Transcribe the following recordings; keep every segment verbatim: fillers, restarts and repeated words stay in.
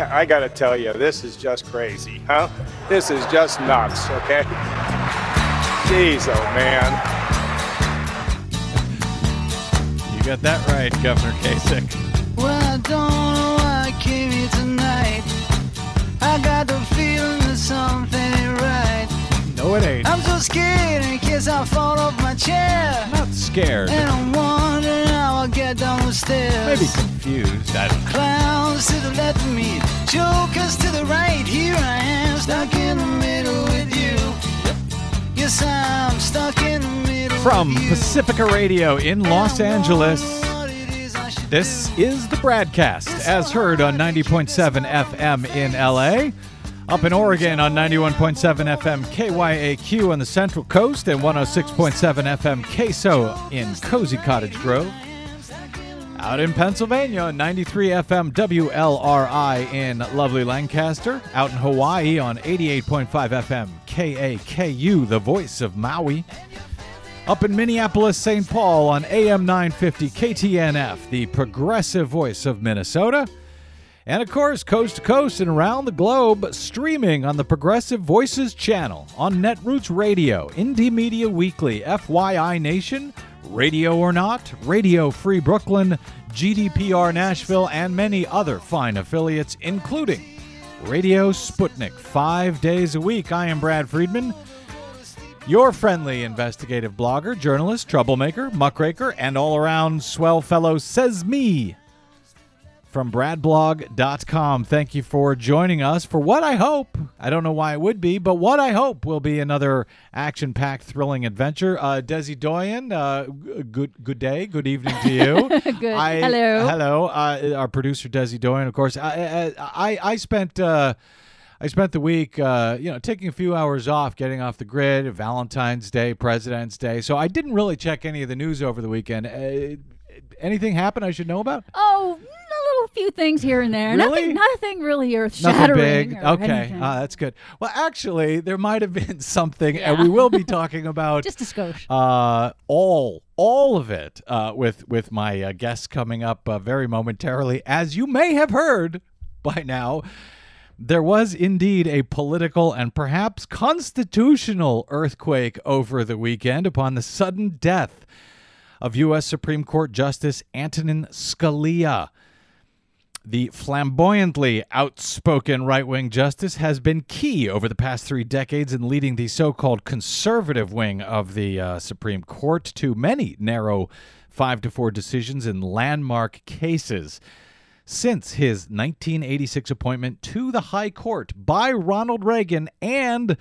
I got to tell you, this is just crazy, huh? This is just nuts, okay? Jeez, oh, man. You got that right, Governor Kasich. Well, I don't know why I came here tonight. I got the feeling that something ain't right. No, it ain't. I'm so scared in case I fall off my chair. I'm not scared. And I'm wondering how I'll get down the stairs. Maybe confused. I don't know. Clowns to the left of me, jokers to the right. Here I am, stuck in the middle with you. Yes, I'm stuck in the middle. From Pacifica Radio in Los Angeles. This is the BradCast, as heard on ninety point seven F M in L A, up in Oregon on ninety-one point seven F M K Y A Q on the Central Coast, and one oh six point seven F M K S O in Cozy Cottage Grove, out in Pennsylvania on ninety-three F M W L R I in lovely Lancaster, out in Hawaii on eighty-eight point five F M K A K U, the voice of Maui. Up in Minneapolis, Saint Paul on A M nine fifty K T N F, the progressive voice of Minnesota. And of course, coast to coast and around the globe, streaming on the Progressive Voices channel, on Netroots Radio, Indie Media Weekly, F Y I Nation, Radio or Not, Radio Free Brooklyn, G D P R Nashville, and many other fine affiliates, including Radio Sputnik, five days a week. I am Brad Friedman, your friendly investigative blogger, journalist, troublemaker, muckraker, and all-around swell fellow, says me, from brad blog dot com. Thank you for joining us for what I hope, I don't know why it would be, but what I hope will be another action-packed, thrilling adventure. Uh, Desi Doyen, uh, good good day, good evening to you. Good. I, hello. Hello. Uh, our producer, Desi Doyen, of course. I, I, I spent... Uh, I spent the week, uh, you know, taking a few hours off, getting off the grid, Valentine's Day, President's Day. So I didn't really check any of the news over the weekend. Uh, anything happen I should know about? Oh, a little few things here and there. Really? Nothing, nothing really earth-shattering. Nothing big. Okay, uh, that's good. Well, actually, there might have been something, yeah. And we will be talking about just a skosh. Uh, all, all of it uh, with with my uh, guests coming up uh, very momentarily, as you may have heard by now. There was indeed a political and perhaps constitutional earthquake over the weekend upon the sudden death of U S Supreme Court Justice Antonin Scalia. The flamboyantly outspoken right-wing justice has been key over the past three decades in leading the so-called conservative wing of the uh, Supreme Court to many narrow five to four decisions in landmark cases. Since his nineteen eighty-six appointment to the High Court by Ronald Reagan, and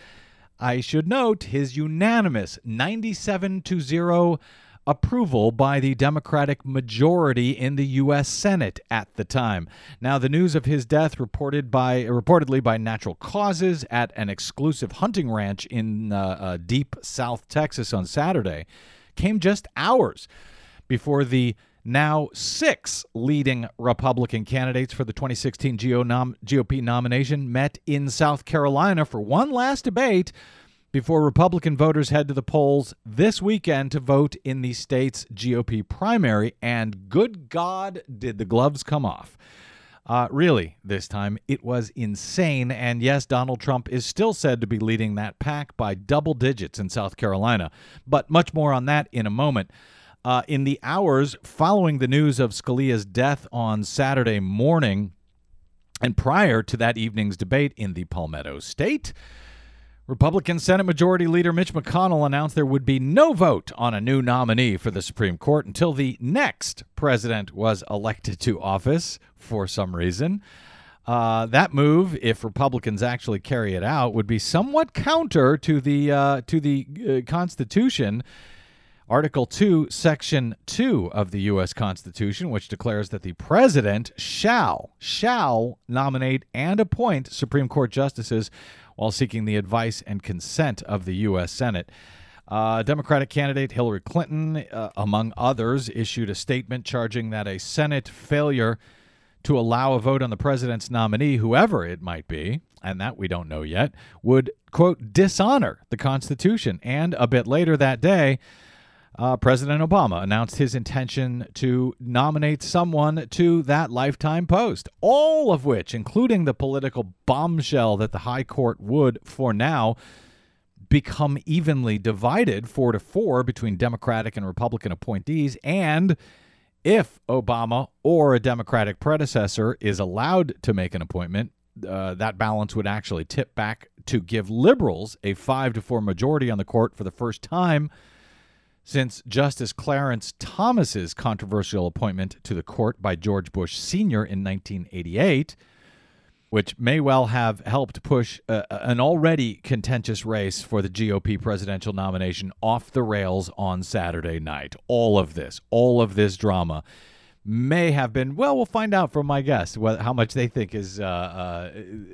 I should note his unanimous ninety-seven to zero approval by the Democratic majority in the U S Senate at the time. Now, the news of his death reported by reportedly by natural causes at an exclusive hunting ranch in uh, uh, deep South Texas on Saturday came just hours before the now six leading Republican candidates for the twenty sixteen G O P nomination met in South Carolina for one last debate before Republican voters head to the polls this weekend to vote in the state's G O P primary. And good God, did the gloves come off. Uh, really, this time, it was insane. And yes, Donald Trump is still said to be leading that pack by double digits in South Carolina. But much more on that in a moment. Uh, in the hours following the news of Scalia's death on Saturday morning and prior to that evening's debate in the Palmetto State, Republican Senate Majority Leader Mitch McConnell announced there would be no vote on a new nominee for the Supreme Court until the next president was elected to office for some reason. Uh, that move, if Republicans actually carry it out, would be somewhat counter to the uh, to the uh, Constitution. Article two, Section two of the U S Constitution, which declares that the president shall, shall nominate and appoint Supreme Court justices while seeking the advice and consent of the U S Senate. Uh, Democratic candidate Hillary Clinton, uh, among others, issued a statement charging that a Senate failure to allow a vote on the president's nominee, whoever it might be, and that we don't know yet, would, quote, dishonor the Constitution. And a bit later that day, uh, President Obama announced his intention to nominate someone to that lifetime post, all of which, including the political bombshell that the high court would, for now, become evenly divided four to four between Democratic and Republican appointees, and if Obama or a Democratic predecessor is allowed to make an appointment, uh, that balance would actually tip back to give liberals a five to four majority on the court for the first time since Justice Clarence Thomas's controversial appointment to the court by George Bush Senior in nineteen eighty-eight, which may well have helped push uh, an already contentious race for the G O P presidential nomination off the rails on Saturday night. All of this, all of this drama may have been, well, we'll find out from my guests what, how much they think is uh, uh,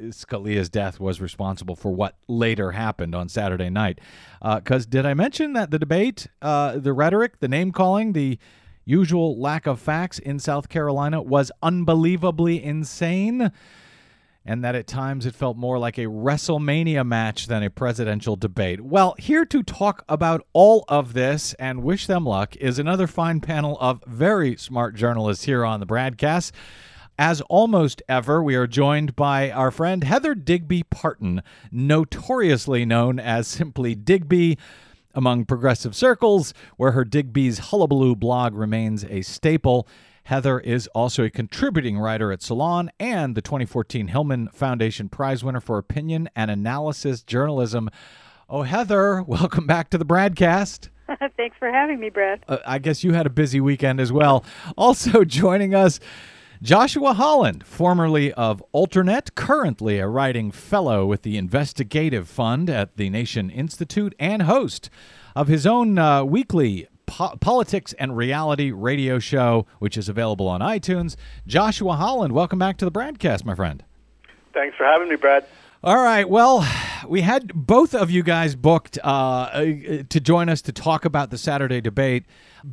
Scalia's death was responsible for what later happened on Saturday night. Because uh, did I mention that the debate, uh, the rhetoric, the name-calling, the usual lack of facts in South Carolina was unbelievably insane? And that at times it felt more like a WrestleMania match than a presidential debate. Well, here to talk about all of this and wish them luck is another fine panel of very smart journalists here on the BradCast. As almost ever, we are joined by our friend Heather Digby Parton, notoriously known as simply Digby among progressive circles, where her Digby's Hullabaloo blog remains a staple. Heather is also a contributing writer at Salon and the twenty fourteen Hillman Foundation Prize winner for opinion and analysis journalism. Oh, Heather, welcome back to the BradCast. Thanks for having me, Brad. Uh, I guess you had a busy weekend as well. Also joining us, Joshua Holland, formerly of Alternet, currently a writing fellow with the Investigative Fund at the Nation Institute and host of his own uh, weekly Po- Politics and Reality radio show, which is available on iTunes. Joshua Holland, welcome back to the BradCast, my friend. Thanks for having me, Brad. All right. Well, we had both of you guys booked uh, to join us to talk about the Saturday debate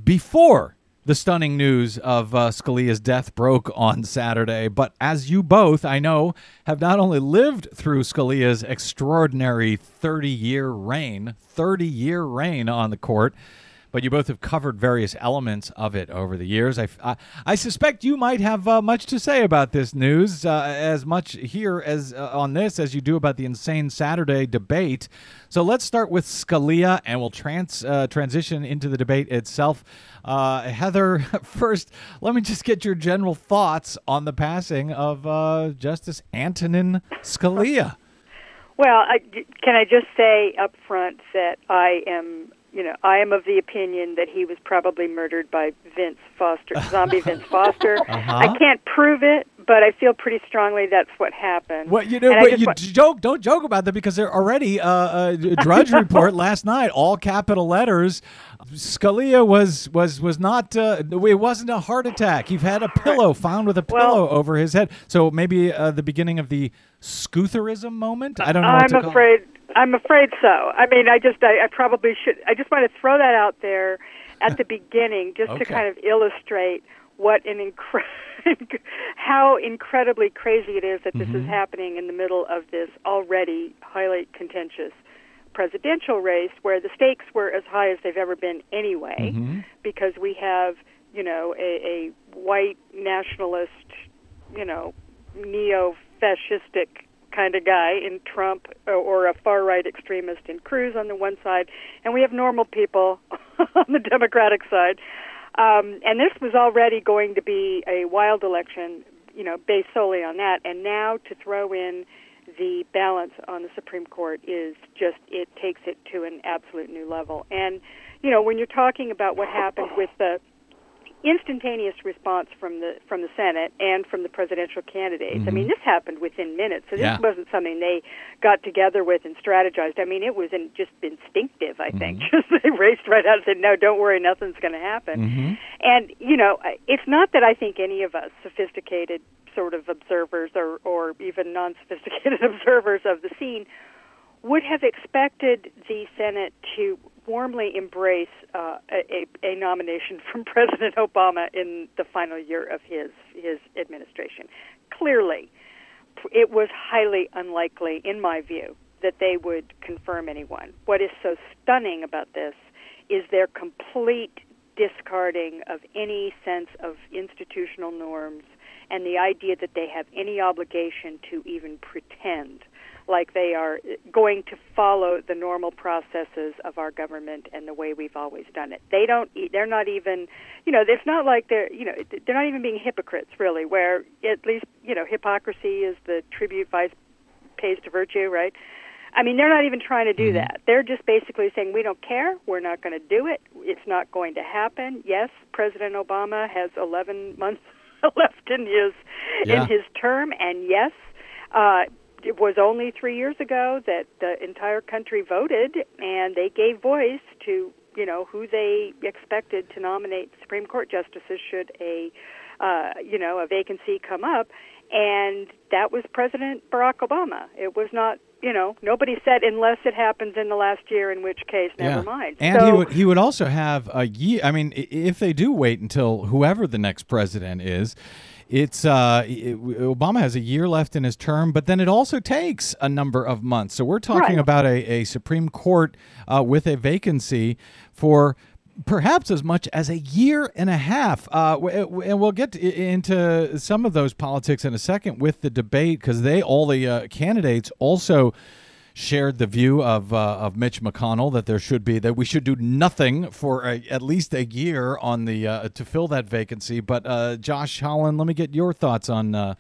before the stunning news of uh, Scalia's death broke on Saturday. But as you both, I know, have not only lived through Scalia's extraordinary thirty-year reign, thirty-year reign on the court, but you both have covered various elements of it over the years. I, I, I suspect you might have uh, much to say about this news, uh, as much here as uh, on this as you do about the insane Saturday debate. So let's start with Scalia, and we'll trans uh, transition into the debate itself. Uh, Heather, first, let me just get your general thoughts on the passing of uh, Justice Antonin Scalia. Well, I, can I just say up front that I am... You know, I am of the opinion that he was probably murdered by Vince Foster, zombie Vince Foster. Uh-huh. I can't prove it, but I feel pretty strongly that's what happened. Well, you know, but you wa- joke, don't joke about that because there already uh, a Drudge report last night, all capital letters. Scalia was was was not. Uh, it wasn't a heart attack. He had a pillow found with a pillow well, over his head. So maybe uh, the beginning of the Scutherism moment. I don't know. I'm what to afraid. Call it. I'm afraid so. I mean, I just, I, I probably should, I just want to throw that out there at the beginning just okay. to kind of illustrate what an incre- how incredibly crazy it is that this mm-hmm. is happening in the middle of this already highly contentious presidential race where the stakes were as high as they've ever been anyway mm-hmm. because we have, you know, a, a white nationalist, you know, neo-fascistic kind of guy in Trump or a far-right extremist in Cruz on the one side, and we have normal people on the Democratic side. Um, and this was already going to be a wild election, you know, based solely on that. And now to throw in the balance on the Supreme Court is just, it takes it to an absolute new level. And, you know, when you're talking about what happened with the instantaneous response from the from the Senate and from the presidential candidates. Mm-hmm. I mean, this happened within minutes, so this yeah. wasn't something they got together with and strategized. I mean, it was in, just instinctive, I mm-hmm. think. Just they raced right out and said, no, don't worry, nothing's going to happen. Mm-hmm. And, you know, it's not that I think any of us sophisticated sort of observers or, or even non-sophisticated observers of the scene would have expected the Senate to warmly embrace uh, a, a nomination from President Obama in the final year of his his administration. Clearly, it was highly unlikely, in my view, that they would confirm anyone. What is so stunning about this is their complete discarding of any sense of institutional norms and the idea that they have any obligation to even pretend like they are going to follow the normal processes of our government and the way we've always done it. They don't, they're not even, you know, it's not like they're, you know, they're not even being hypocrites, really, where at least, you know, hypocrisy is the tribute vice pays to virtue, right? I mean, they're not even trying to do that. They're just basically saying, we don't care, we're not going to do it, it's not going to happen. Yes, President Obama has eleven months left in his yeah. in his term, and yes, uh, it was only three years ago that the entire country voted, and they gave voice to, you know, who they expected to nominate Supreme Court justices should a, uh, you know, a vacancy come up, and that was President Barack Obama. It was not, you know, nobody said unless it happens in the last year, in which case, never yeah. mind. And so, he would he would also have a year. I mean, if they do wait until whoever the next president is, it's uh, it, Obama has a year left in his term, but then it also takes a number of months. So we're talking right. about a, a Supreme Court uh, with a vacancy for perhaps as much as a year and a half. Uh, and we'll get into some of those politics in a second with the debate, because they, all the uh, candidates also shared the view of uh, of Mitch McConnell that there should be, that we should do nothing for a, at least a year on the uh, to fill that vacancy. But uh, Josh Holland, let me get your thoughts on uh,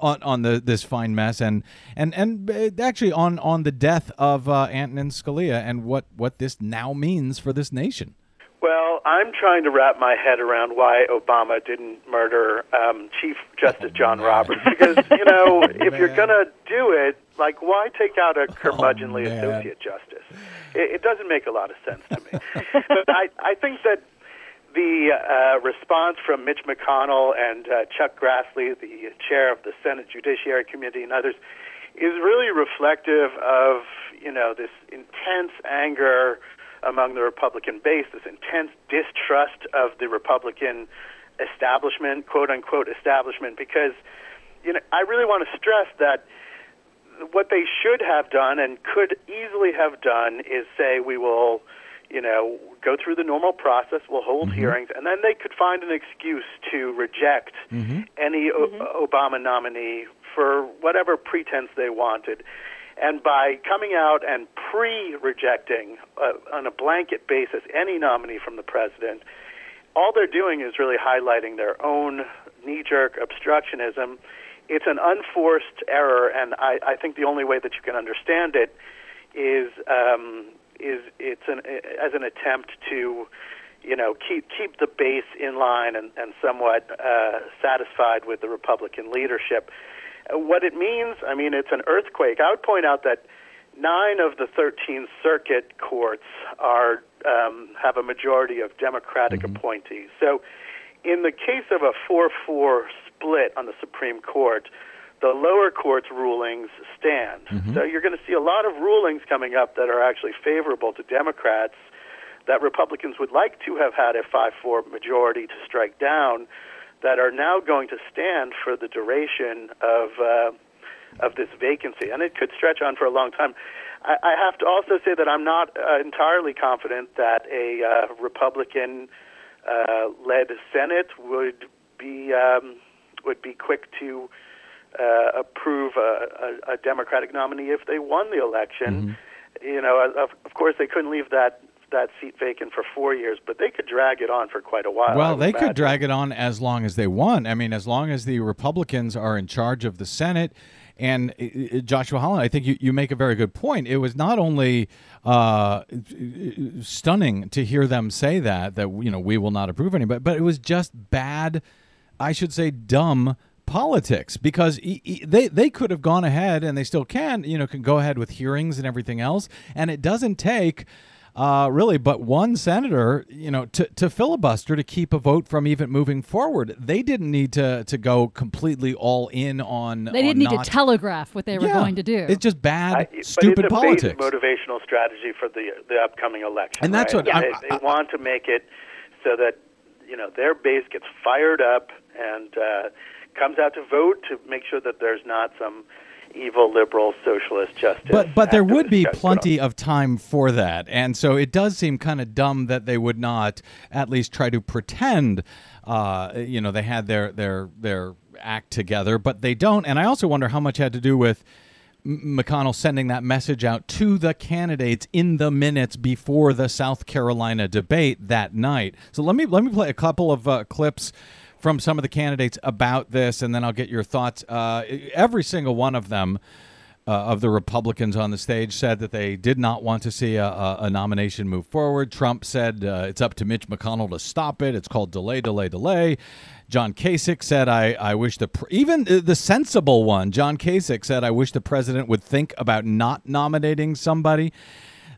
on on the this fine mess and and and actually on on the death of uh, Antonin Scalia and what what this now means for this nation. Well, I'm trying to wrap my head around why Obama didn't murder um, Chief Justice John Roberts, because, you know, if man. you're going to do it, like, why take out a curmudgeonly oh, associate justice? It, it doesn't make a lot of sense to me. But I, I think that the uh, response from Mitch McConnell and uh, Chuck Grassley, the chair of the Senate Judiciary Committee, and others, is really reflective of, you know, this intense anger among the Republican base, this intense distrust of the Republican establishment, quote-unquote establishment, because, you know, I really want to stress that what they should have done and could easily have done is say, we will, you know, go through the normal process, we'll hold mm-hmm. hearings, and then they could find an excuse to reject mm-hmm. any o- mm-hmm. Obama nominee for whatever pretense they wanted. And by coming out and pre-rejecting uh, on a blanket basis any nominee from the president, all they're doing is really highlighting their own knee-jerk obstructionism. It's an unforced error, and I, I think the only way that you can understand it is um, is it's an as an attempt to, you know, keep keep the base in line and, and somewhat uh, satisfied with the Republican leadership. What it means, I mean, it's an earthquake. I would point out that nine of the thirteen circuit courts are um, have a majority of Democratic mm-hmm. appointees. So in the case of a four four split on the Supreme Court, the lower court's rulings stand. Mm-hmm. So you're going to see a lot of rulings coming up that are actually favorable to Democrats that Republicans would like to have had a five four majority to strike down, that are now going to stand for the duration of uh, of this vacancy, and it could stretch on for a long time. I, I have to also say that I'm not uh, entirely confident that a uh, Republican-led uh, Senate would be um, would be quick to uh, approve a, a, a Democratic nominee if they won the election. Mm-hmm. You know, of, of course, they couldn't leave that. that seat vacant for four years, but they could drag it on for quite a while. Well, they imagine. could drag it on as long as they want. I mean, as long as the Republicans are in charge of the Senate. And uh, Joshua Holland, I think you, you make a very good point. It was not only uh, stunning to hear them say that, that, you know, we will not approve anybody, but it was just bad, I should say dumb, politics, because e- e- they they could have gone ahead, and they still can, you know, can go ahead with hearings and everything else. And it doesn't take... Uh, really, but one senator, you know, to, to filibuster, to keep a vote from even moving forward. They didn't need to, to go completely all in on. They didn't on need not, to telegraph what they were yeah, going to do. It's just bad, I, stupid but it's a politics. Base motivational strategy for the the upcoming election, and that's right? what yeah, they, they want to make it so that, you know, their base gets fired up and uh, comes out to vote to make sure that there's not some evil liberal socialist justice. But but there would be plenty of time for that. And so it does seem kind of dumb that they would not at least try to pretend, uh, you know, they had their, their, their act together, but they don't. And I also wonder how much had to do with McConnell sending that message out to the candidates in the minutes before the South Carolina debate that night. So let me let me play a couple of uh, clips from some of the candidates about this, and then I'll get your thoughts. Uh, every single one of them, uh, of the Republicans on the stage, said that they did not want to see a, a nomination move forward. Trump said uh, it's up to Mitch McConnell to stop it. It's called delay, delay, delay. John Kasich said, I, I wish the pre- even the sensible one, John Kasich said, I wish the president would think about not nominating somebody.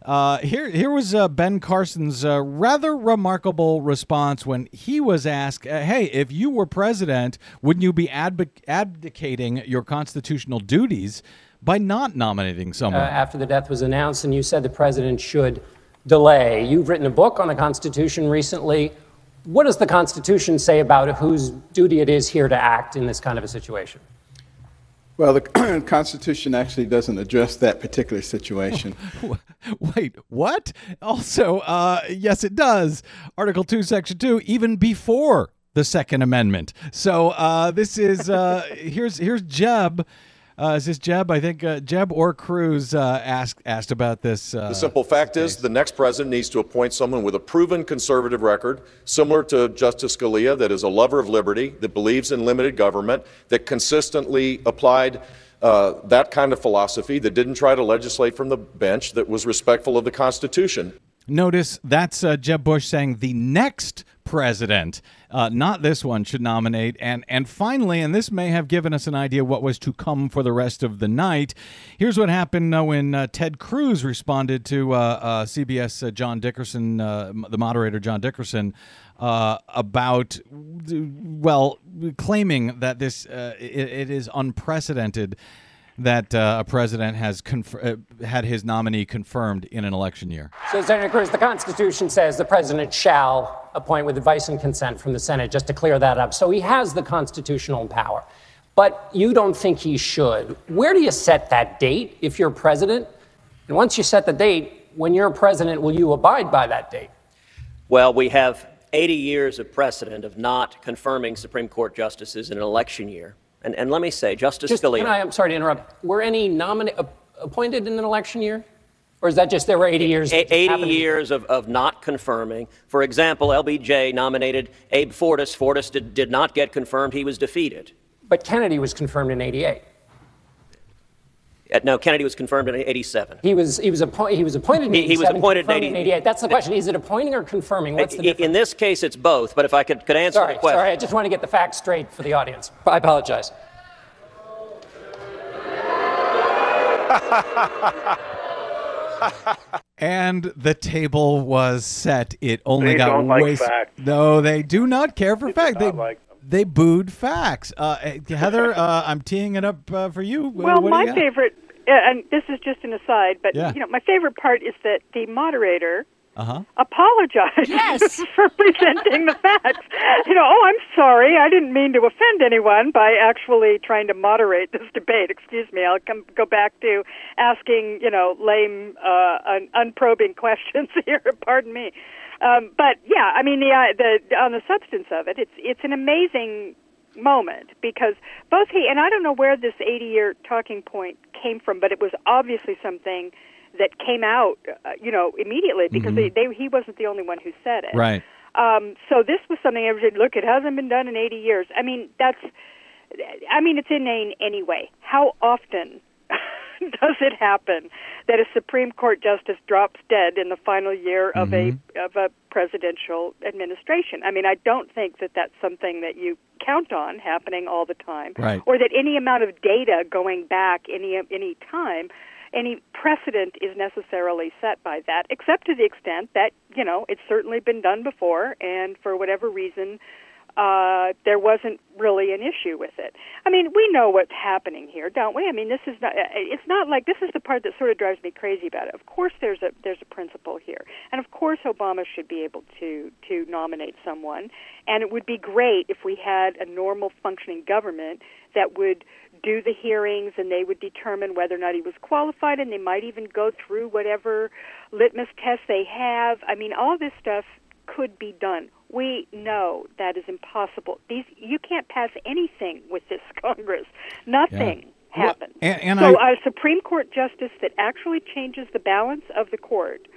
Uh, here here was uh, Ben Carson's uh, rather remarkable response when he was asked, hey, if you were president, wouldn't you be adv- abdicating your constitutional duties by not nominating someone? Uh, after the death was announced and you said the president should delay. You've written a book on the Constitution recently. What does the Constitution say about whose duty it is here to act in this kind of a situation? Well, the Constitution actually doesn't address that particular situation. Wait, what? Also, uh, yes, it does. Article two, Section two, even before the Second Amendment. So uh, this is, uh, here's here's Jeb. Uh, is this Jeb? I think uh, Jeb or Cruz uh, asked asked about this. Uh, the simple fact case. is the next president needs to appoint someone with a proven conservative record, similar to Justice Scalia, that is a lover of liberty, that believes in limited government, that consistently applied uh, that kind of philosophy, that didn't try to legislate from the bench, that was respectful of the Constitution. Notice that's uh, Jeb Bush saying the next president, uh, not this one, should nominate. And and finally, and this may have given us an idea what was to come for the rest of the night. Here's what happened uh, when uh, Ted Cruz responded to uh, uh, C B S uh, John Dickerson, uh, the moderator John Dickerson, uh, about, well, claiming that this uh, it, it is unprecedented that uh, a president has conf- uh, had his nominee confirmed in an election year. So, Senator Cruz, the Constitution says the president shall appoint with advice and consent from the Senate, just to clear that up. So he has the constitutional power, but you don't think he should. Where do you set that date if you're president? And once you set the date, when you're president, will you abide by that date? Well, we have eighty years of precedent of not confirming Supreme Court justices in an election year. And, and let me say, Justice just, Scalia... And I, I'm sorry to interrupt. Were any nomina- appointed in an election year? Or is that just there were eighty years... eighty years of, of not confirming. For example, L B J nominated Abe Fortas. Fortas did, did not get confirmed. He was defeated. But Kennedy was confirmed in eighty-eight. No, Kennedy was confirmed in eighty-seven. He was he was appointed. He was appointed in eighty-seven. He was appointed in eighty-eight. That's the question: is it appointing or confirming? What's the difference? In this case, it's both. But if I could could answer the question. Sorry, I just want to get the facts straight for the audience. I apologize. And the table was set. It only they got don't waste- like facts. No, they do not care for facts. They. Like- They booed facts. Uh, Heather, uh, I'm teeing it up uh, for you. Well, what my favorite, and this is just an aside, but yeah. you know, my favorite part is that the moderator uh-huh. apologized yes. for presenting the facts. You know, oh, I'm sorry, I didn't mean to offend anyone by actually trying to moderate this debate. Excuse me, I'll come go back to asking, you know, lame, uh, un- unprobing questions here. Pardon me. Um, but yeah, I mean, the, uh, the on the substance of it, it's it's an amazing moment because both he and I don't know where this eighty-year talking point came from, but it was obviously something that came out, uh, you know, immediately because mm-hmm. they, they, he wasn't the only one who said it. Right. Um, so this was something everybody said, look, it hasn't been done in eighty years. I mean, that's, I mean, it's inane anyway. How often does it happen that a Supreme Court justice drops dead in the final year of mm-hmm. a of a presidential administration? I mean, I don't think that that's something that you count on happening all the time, right. or that any amount of data going back any any time, any precedent is necessarily set by that, except to the extent that, you know, it's certainly been done before, and for whatever reason, Uh, there wasn't really an issue with it. I mean, we know what's happening here, don't we? I mean, this is not, it's not like, this is the part that sort of drives me crazy about it. Of course there's a there's a principle here. And of course Obama should be able to, to nominate someone. And it would be great if we had a normal functioning government that would do the hearings, and they would determine whether or not he was qualified, and they might even go through whatever litmus tests they have. I mean, all this stuff could be done. We know that is impossible. These you can't pass anything with this Congress. Nothing yeah. happens. Well, and, and so I, a Supreme Court justice that actually changes the balance of the court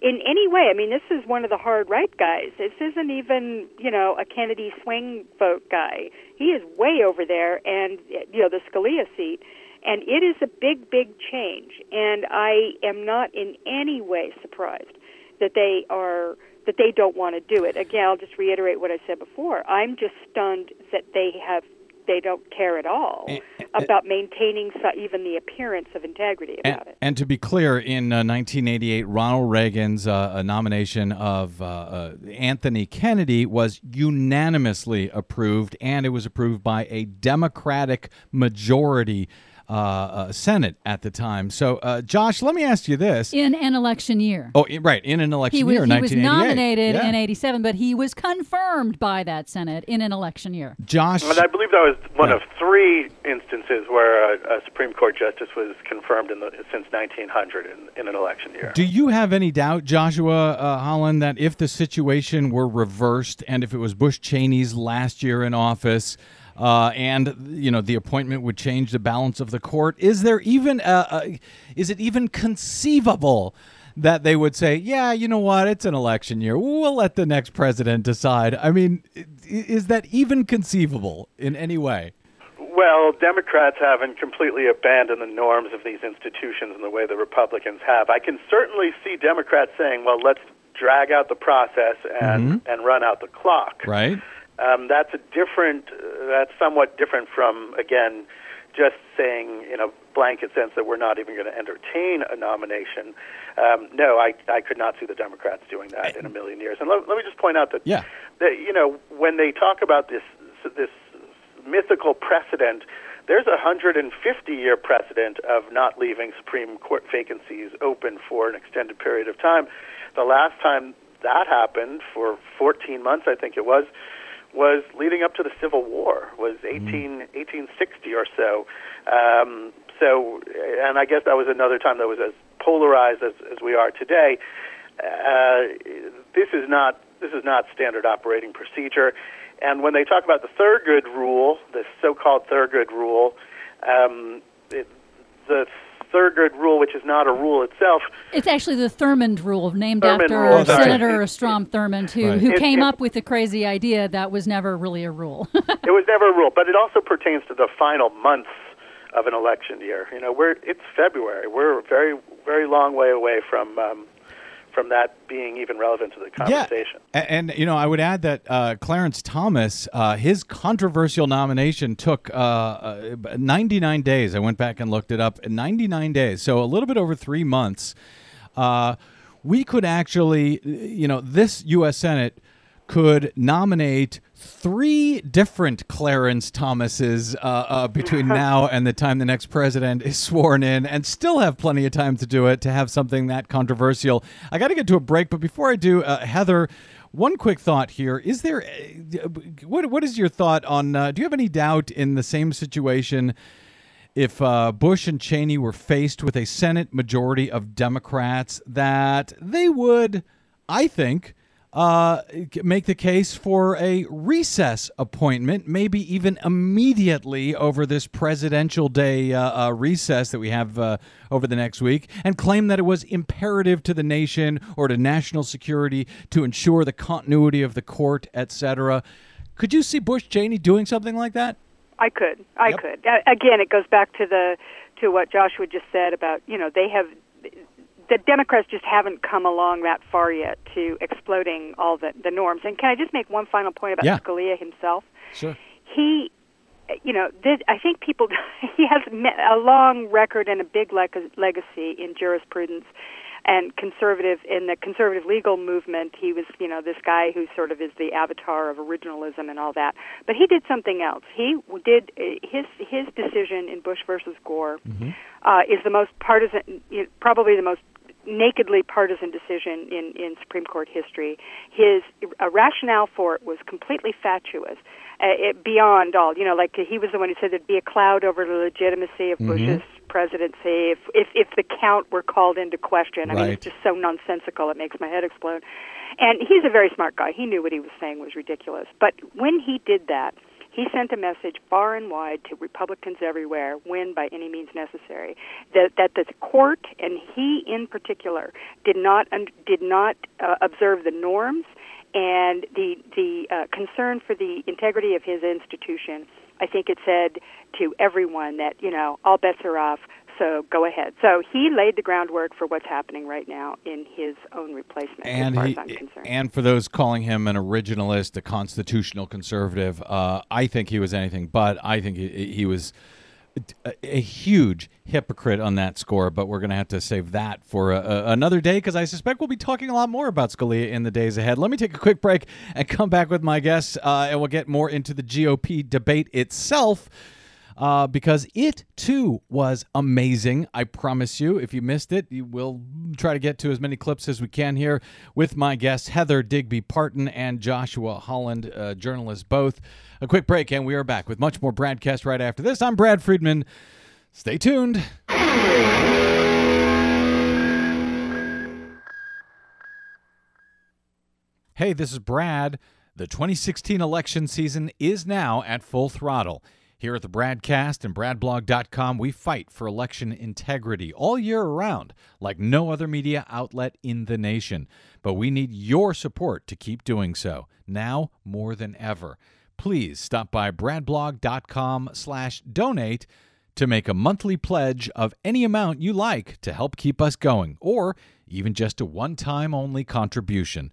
in any way. I mean, this is one of the hard right guys. This isn't even, you know, a Kennedy swing vote guy. He is way over there, and, you know, the Scalia seat. And it is a big, big change. And I am not in any way surprised that they are, that they don't want to do it. Again, I'll just reiterate what I said before. I'm just stunned that they have they don't care at all about maintaining even the appearance of integrity about and, it. And to be clear, in uh, nineteen eighty-eight, Ronald Reagan's uh, nomination of uh, uh, Anthony Kennedy was unanimously approved, and it was approved by a Democratic majority uh, uh, Senate at the time. So, uh, Josh, let me ask you this. In an election year. Oh, right, in an election he was, year, he was nominated yeah. in eighty-seven, but he was confirmed by that Senate in an election year. Josh? Well, I believe that was one yeah. of three instances where a, a Supreme Court justice was confirmed in the, since nineteen hundred in, in an election year. Do you have any doubt, Joshua uh, Holland, that if the situation were reversed and if it was Bush Cheney's last year in office, Uh, and, you know, the appointment would change the balance of the court? Is there even a, a, is it even conceivable that they would say, yeah, you know what, it's an election year, we'll let the next president decide? I mean, is that even conceivable in any way? Well, Democrats haven't completely abandoned the norms of these institutions in the way the Republicans have. I can certainly see Democrats saying, well, let's drag out the process and, mm-hmm. and run out the clock. Right. Um, that's a different, uh, that's somewhat different from, again, just saying in a blanket sense that we're not even going to entertain a nomination. Um, no, I, I could not see the Democrats doing that in a million years. And let, let me just point out that, yeah. that, you know, when they talk about this this mythical precedent, there's a one hundred fifty year precedent of not leaving Supreme Court vacancies open for an extended period of time. The last time that happened, for fourteen months, I think it was, was leading up to the Civil War, was eighteen sixty or so. Um, so, and I guess that was another time that was as polarized as, as we are today. Uh, this is not this is not standard operating procedure. And when they talk about the Thurgood Rule, the so-called Thurgood Rule, um, it, the Thurgood Rule, which is not a rule itself. It's actually the Thurmond Rule, named Thurmond after rule. Senator Strom Thurmond, who, right. who it, came it, up with the crazy idea that was never really a rule. It was never a rule, but it also pertains to the final months of an election year. You know, we're it's February. We're a very, very long way away from um, from that being even relevant to the conversation. Yeah. And, and, you know, I would add that uh, Clarence Thomas, uh, his controversial nomination took uh, ninety-nine days. I went back and looked it up. ninety-nine days. So a little bit over three months. Uh, we could actually, you know, this U S Senate could nominate three different Clarence Thomases uh, uh, between now and the time the next president is sworn in, and still have plenty of time to do it, to have something that controversial. I got to get to a break, but before I do, uh, Heather, one quick thought here. Is there uh, what? What is your thought on? Uh, do you have any doubt in the same situation? If uh, Bush and Cheney were faced with a Senate majority of Democrats, that they would, I think, Uh, make the case for a recess appointment, maybe even immediately over this presidential day uh, uh, recess that we have uh, over the next week, and claim that it was imperative to the nation or to national security to ensure the continuity of the court, et cetera. Could you see Bush Cheney doing something like that? I could. I yep. could. Again, it goes back to the to what Joshua just said about, you know, they have. The Democrats just haven't come along that far yet to exploding all the, the norms. And can I just make one final point about yeah. Scalia himself? Sure. He, you know, did, I think people, he has a long record and a big leg- legacy in jurisprudence and conservative, in the conservative legal movement. He was, you know, this guy who sort of is the avatar of originalism and all that. But he did something else. He did, his his decision in Bush versus Gore mm-hmm. uh, is the most partisan, probably the most nakedly partisan decision in, in Supreme Court history. His uh, rationale for it was completely fatuous. uh, it, beyond all. You know, like he was the one who said there'd be a cloud over the legitimacy of mm-hmm. Bush's presidency if, if if the count were called into question. I right. mean, it's just so nonsensical, it makes my head explode. And he's a very smart guy. He knew what he was saying was ridiculous. But when he did that, he sent a message far and wide to Republicans everywhere, win by any means necessary, that that the court, and he in particular, did not did not uh, observe the norms and the the uh, concern for the integrity of his institution. I think it said to everyone that, you know, all bets are off, so go ahead. So he laid the groundwork for what's happening right now in his own replacement, and as far he, as I'm concerned. And for those calling him an originalist, a constitutional conservative, uh, I think he was anything but. I think he, he was a, a huge hypocrite on that score, but we're going to have to save that for a, a, another day, because I suspect we'll be talking a lot more about Scalia in the days ahead. Let me take a quick break and come back with my guests, uh, and we'll get more into the G O P debate itself, uh, because it, too, was amazing. I promise you, if you missed it, we will try to get to as many clips as we can here with my guests, Heather Digby Parton and Joshua Holland, uh, journalists both. A quick break, and we are back with much more BradCast right after this. I'm Brad Friedman. Stay tuned. Hey, this is Brad. The twenty sixteen election season is now at full throttle. Here at the BradCast and brad blog dot com, we fight for election integrity all year around, like no other media outlet in the nation. But we need your support to keep doing so, now more than ever. Please stop by brad blog dot com slash donate to make a monthly pledge of any amount you like to help keep us going, or even just a one-time only contribution.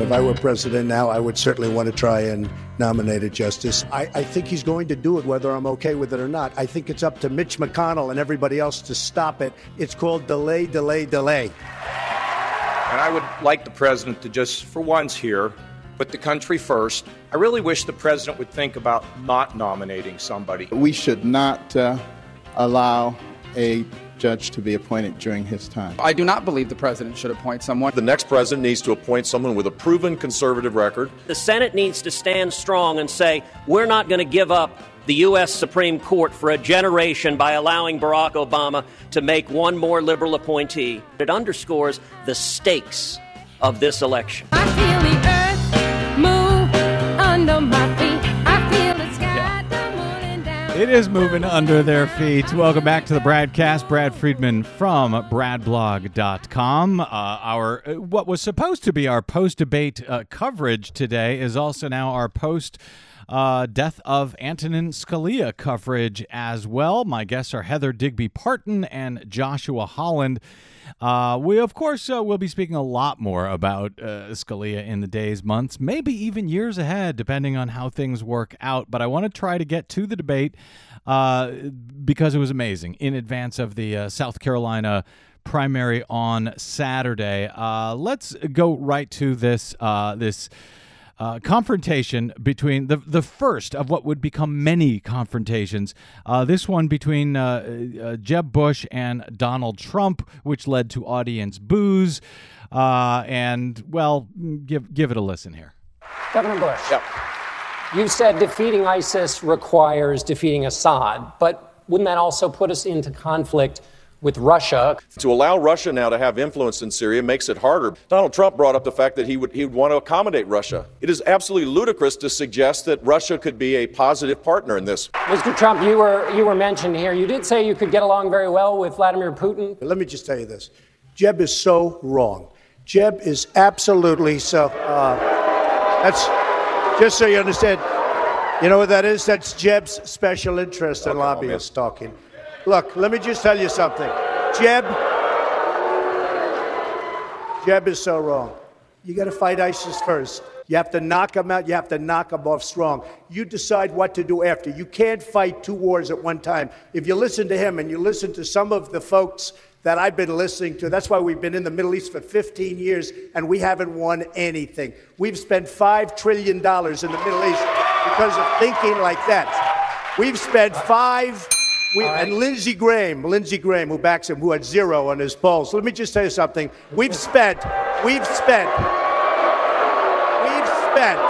If I were president now, I would certainly want to try and nominate a justice. I, I think he's going to do it, whether I'm okay with it or not. I think it's up to Mitch McConnell and everybody else to stop it. It's called delay, delay, delay. And I would like the president to just, for once here, put the country first. I really wish the president would think about not nominating somebody. We should not uh, allow a judge to be appointed during his time. I do not believe the president should appoint someone. The next president needs to appoint someone with a proven conservative record. The Senate needs to stand strong and say, we're not going to give up the U S. Supreme Court for a generation by allowing Barack Obama to make one more liberal appointee. It underscores the stakes of this election. I feel the earth move under my feet. It is moving under their feet. Welcome back to the BradCast. Brad Friedman from brad blog dot com. Uh, our what was supposed to be our post-debate uh, coverage today is also now our post- Uh, death of Antonin Scalia coverage as well. My guests are Heather Digby Parton and Joshua Holland. Uh, we, of course, uh, will be speaking a lot more about uh, Scalia in the days, months, maybe even years ahead, depending on how things work out. But I want to try to get to the debate uh, because it was amazing in advance of the uh, South Carolina primary on Saturday. Uh, let's go right to this uh, this. Uh, confrontation between the the first of what would become many confrontations, uh, this one between uh, uh, Jeb Bush and Donald Trump, which led to audience boos. Uh, and, well, give give it a listen here. Governor Bush, yep. You said defeating ISIS requires defeating Assad, but wouldn't that also put us into conflict with Russia? To allow Russia now to have influence in Syria makes it harder. Donald Trump brought up the fact that he would he would want to accommodate Russia. It is absolutely ludicrous to suggest that Russia could be a positive partner in this. Mister Trump, you were you were mentioned here. You did say you could get along very well with Vladimir Putin. Let me just tell you this. Jeb is so wrong. Jeb is absolutely so... Uh, that's... Just so you understand, you know what that is? That's Jeb's special interest and okay, lobbyist oh, talking. Look, let me just tell you something. Jeb, Jeb is so wrong. You got to fight ISIS first. You have to knock them out. You have to knock them off strong. You decide what to do after. You can't fight two wars at one time. If you listen to him and you listen to some of the folks that I've been listening to, that's why we've been in the Middle East for fifteen years and we haven't won anything. We've spent five trillion dollars in the Middle East because of thinking like that. We've spent five. We, right. And Lindsey Graham, Lindsey Graham, who backs him, who had zero on his polls. So let me just tell you something. We've spent, we've spent, we've spent.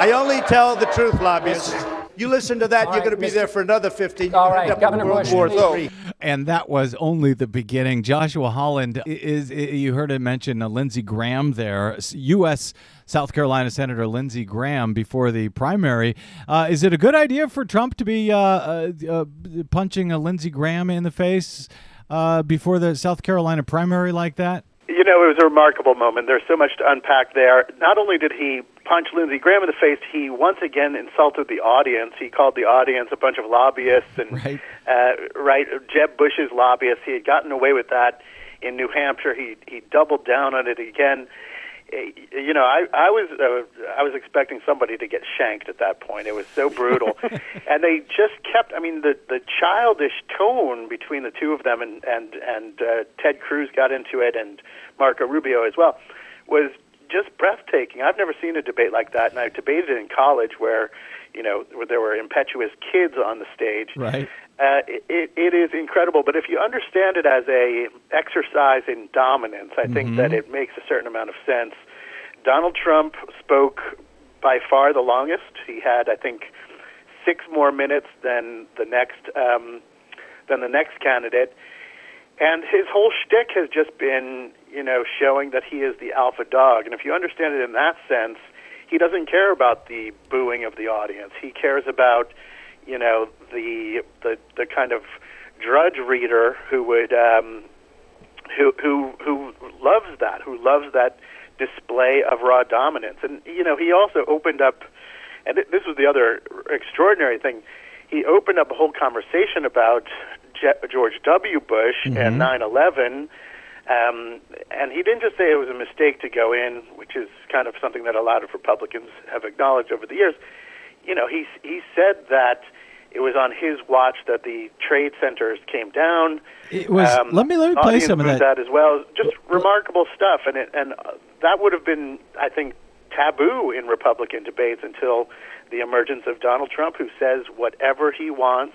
I only tell the truth, lobbyists. You listen to that, all you're right, going to be there for another fifteen years. All right, Governor Bush. War and that was only the beginning. Joshua Holland is, is you heard him mention uh, Lindsey Graham there, U S South Carolina Senator Lindsey Graham before the primary. Uh, is it a good idea for Trump to be uh, uh, uh, punching a Lindsey Graham in the face uh, before the South Carolina primary like that? You know, it was a remarkable moment. There's so much to unpack there. Not only did he punch Lindsey Graham in the face, he once again insulted the audience. He called the audience a bunch of lobbyists and, right, uh, right Jeb Bush's lobbyists. He had gotten away with that in New Hampshire. He he doubled down on it again. You know, I, I was uh, I was expecting somebody to get shanked at that point. It was so brutal. And they just kept, I mean, the, the childish tone between the two of them, and, and, and uh, Ted Cruz got into it, and Marco Rubio as well, was just breathtaking. I've never seen a debate like that, and I've debated it in college where, you know, where there were impetuous kids on the stage. Right. Uh, it, it is incredible, but if you understand it as a exercise in dominance, I think mm-hmm. that it makes a certain amount of sense. Donald Trump spoke by far the longest. He had, I think, six more minutes than the next um, than the next candidate, and his whole shtick has just been, you know, showing that he is the alpha dog. And if you understand it in that sense, he doesn't care about the booing of the audience. He cares about, you know, the the the kind of drudge reader who would um, who who who loves that, who loves that display of raw dominance. And you know, he also opened up, and this was the other extraordinary thing. He opened up a whole conversation about Je- George W. Bush mm-hmm. and nine eleven, um, and he didn't just say it was a mistake to go in, which is kind of something that a lot of Republicans have acknowledged over the years. You know, he he said that it was on his watch that the trade centers came down. It was. Um, let me let me play some of that. that as well. Just well, remarkable stuff, and it, and that would have been, I think, taboo in Republican debates until the emergence of Donald Trump, who says whatever he wants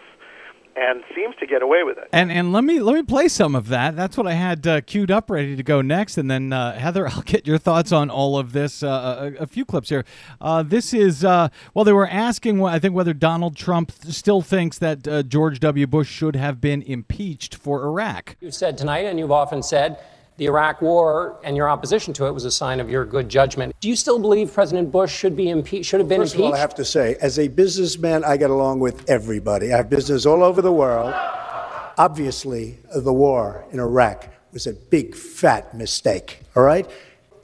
and seems to get away with it. And and let me let me play some of that. That's what I had uh, queued up, ready to go next. And then, uh, Heather, I'll get your thoughts on all of this. Uh, a, a few clips here. Uh, this is, uh, well, they were asking, I think, whether Donald Trump still thinks that uh, George W. Bush should have been impeached for Iraq. You've said tonight, and you've often said, the Iraq war and your opposition to it was a sign of your good judgment. Do you still believe President Bush should be impe- should have been impeached? First of all, I have to say, as a businessman, I get along with everybody. I have business all over the world. Obviously, the war in Iraq was a big, fat mistake, all right?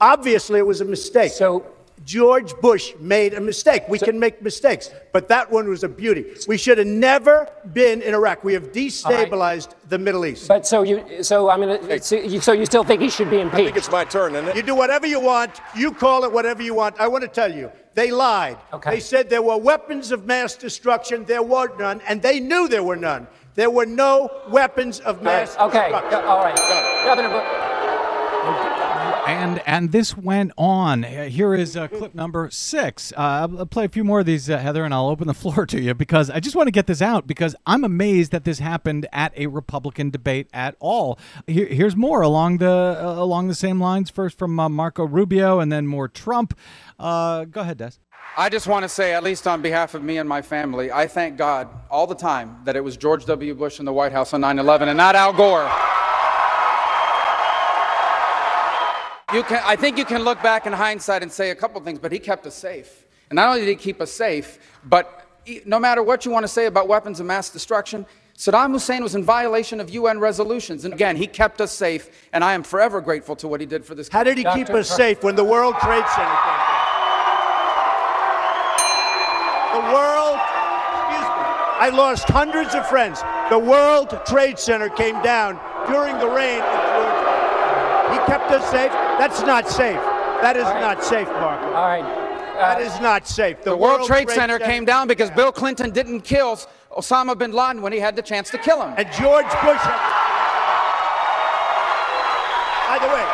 Obviously, it was a mistake. So George Bush made a mistake. We so, can make mistakes, but that one was a beauty. We should have never been in Iraq. We have destabilized right. the Middle East. But so you, so I mean, hey. so, you, so you still think he should be impeached? I think it's my turn, isn't it? You do whatever you want. You call it whatever you want. I want to tell you, they lied. Okay. They said there were weapons of mass destruction. There were none, and they knew there were none. There were no weapons of mass all right. okay. destruction. Okay. All right. Governor Bush. And and this went on. Here is uh, clip number six. Uh, I'll play a few more of these, uh, Heather, and I'll open the floor to you because I just want to get this out because I'm amazed that this happened at a Republican debate at all. Here, here's more along the uh, along the same lines. First from uh, Marco Rubio and then more Trump. Uh, go ahead, Des. I just want to say, at least on behalf of me and my family, I thank God all the time that it was George W. Bush in the White House on nine eleven and not Al Gore. You can, I think you can look back in hindsight and say a couple of things, but he kept us safe. And not only did he keep us safe, but he, no matter what you want to say about weapons of mass destruction, Saddam Hussein was in violation of U N resolutions. And again, he kept us safe, and I am forever grateful to what he did for this country. How did he keep us safe when the World Trade Center came down? The world, excuse me, I lost hundreds of friends. The World Trade Center came down during the reign of George Bush. He kept us safe. That's not safe. That is right. not safe, Marco. All right. Uh, that is not safe. The, the World, World Trade, Trade Center, Center came down because yeah. Bill Clinton didn't kill Osama bin Laden when he had the chance to kill him. And George Bush had... By the way,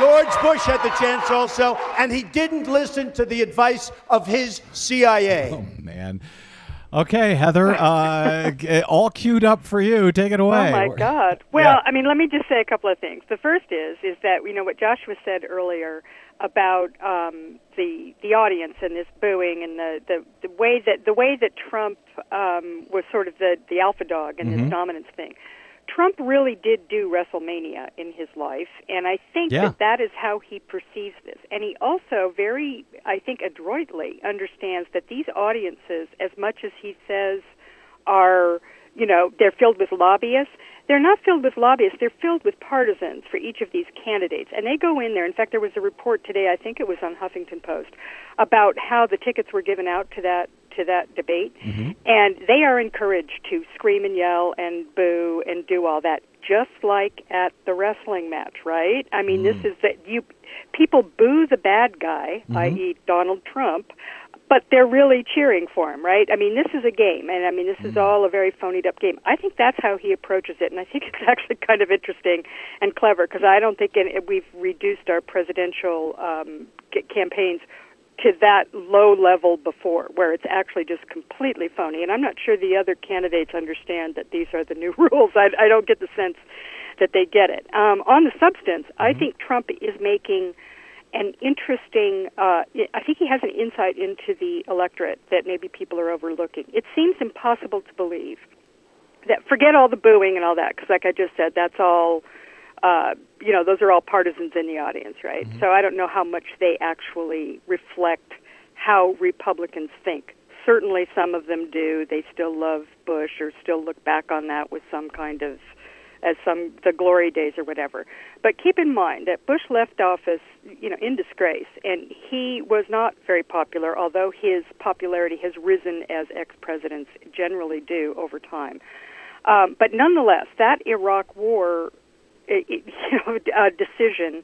George Bush had the chance also, and he didn't listen to the advice of his C I A. Oh, man. Okay, Heather, uh, all queued up for you. Take it away. Oh, my God. Well, yeah. I mean, let me just say a couple of things. The first is is that, you know, what Joshua said earlier about um, the the audience and this booing and the, the, the way that the way that Trump um, was sort of the, the alpha dog and mm-hmm. this dominance thing. Trump really did do WrestleMania in his life, and I think yeah. that that is how he perceives this. And he also very, I think, adroitly understands that these audiences, as much as he says are, you know, they're filled with lobbyists, they're not filled with lobbyists, they're filled with partisans for each of these candidates. And they go in there. In fact, there was a report today, I think it was on Huffington Post, about how the tickets were given out to that to that debate, mm-hmm. and they are encouraged to scream and yell and boo and do all that, just like at the wrestling match, right? I mean, mm-hmm. this is that you people boo the bad guy, mm-hmm. that is. Donald Trump, but they're really cheering for him, right? I mean, this is a game, and I mean, this mm-hmm. is all a very phonied-up game. I think that's how he approaches it, and I think it's actually kind of interesting and clever, because I don't think it, we've reduced our presidential um, campaigns to that low level before, where it's actually just completely phony. And I'm not sure the other candidates understand that these are the new rules. I, I don't get the sense that they get it. Um, on the substance, mm-hmm. I think Trump is making an interesting, uh, I think he has an insight into the electorate that maybe people are overlooking. It seems impossible to believe that, forget all the booing and all that, because like I just said, that's all, Uh, you know, those are all partisans in the audience, right? Mm-hmm. So I don't know how much they actually reflect how Republicans think. Certainly some of them do. They still love Bush or still look back on that with some kind of, as some, the glory days or whatever. But keep in mind that Bush left office, you know, in disgrace, and he was not very popular, although his popularity has risen as ex-presidents generally do over time. Um, but nonetheless, that Iraq war... you know, uh, decision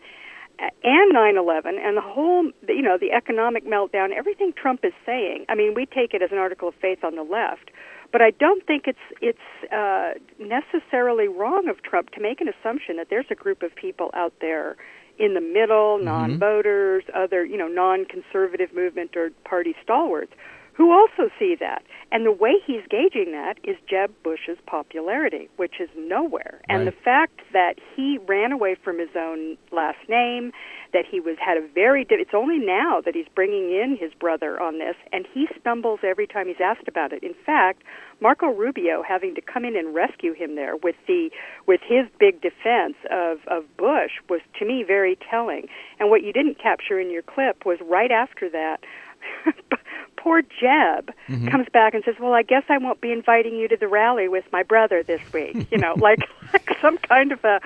and nine eleven and the whole, you know, the economic meltdown, everything Trump is saying. I mean, we take it as an article of faith on the left, but I don't think it's it's uh, necessarily wrong of Trump to make an assumption that there's a group of people out there in the middle, mm-hmm. non-voters, other, you know, non-conservative movement or party stalwarts, who also see that. And the way he's gauging that is Jeb Bush's popularity, which is nowhere. Right. And the fact that he ran away from his own last name, that he was had a very... It's only now that he's bringing in his brother on this, and he stumbles every time he's asked about it. In fact, Marco Rubio having to come in and rescue him there with the with his big defense of, of Bush was, to me, very telling. And what you didn't capture in your clip was right after that... Poor Jeb mm-hmm. comes back and says, well, I guess I won't be inviting you to the rally with my brother this week. You know, like, like some kind of a,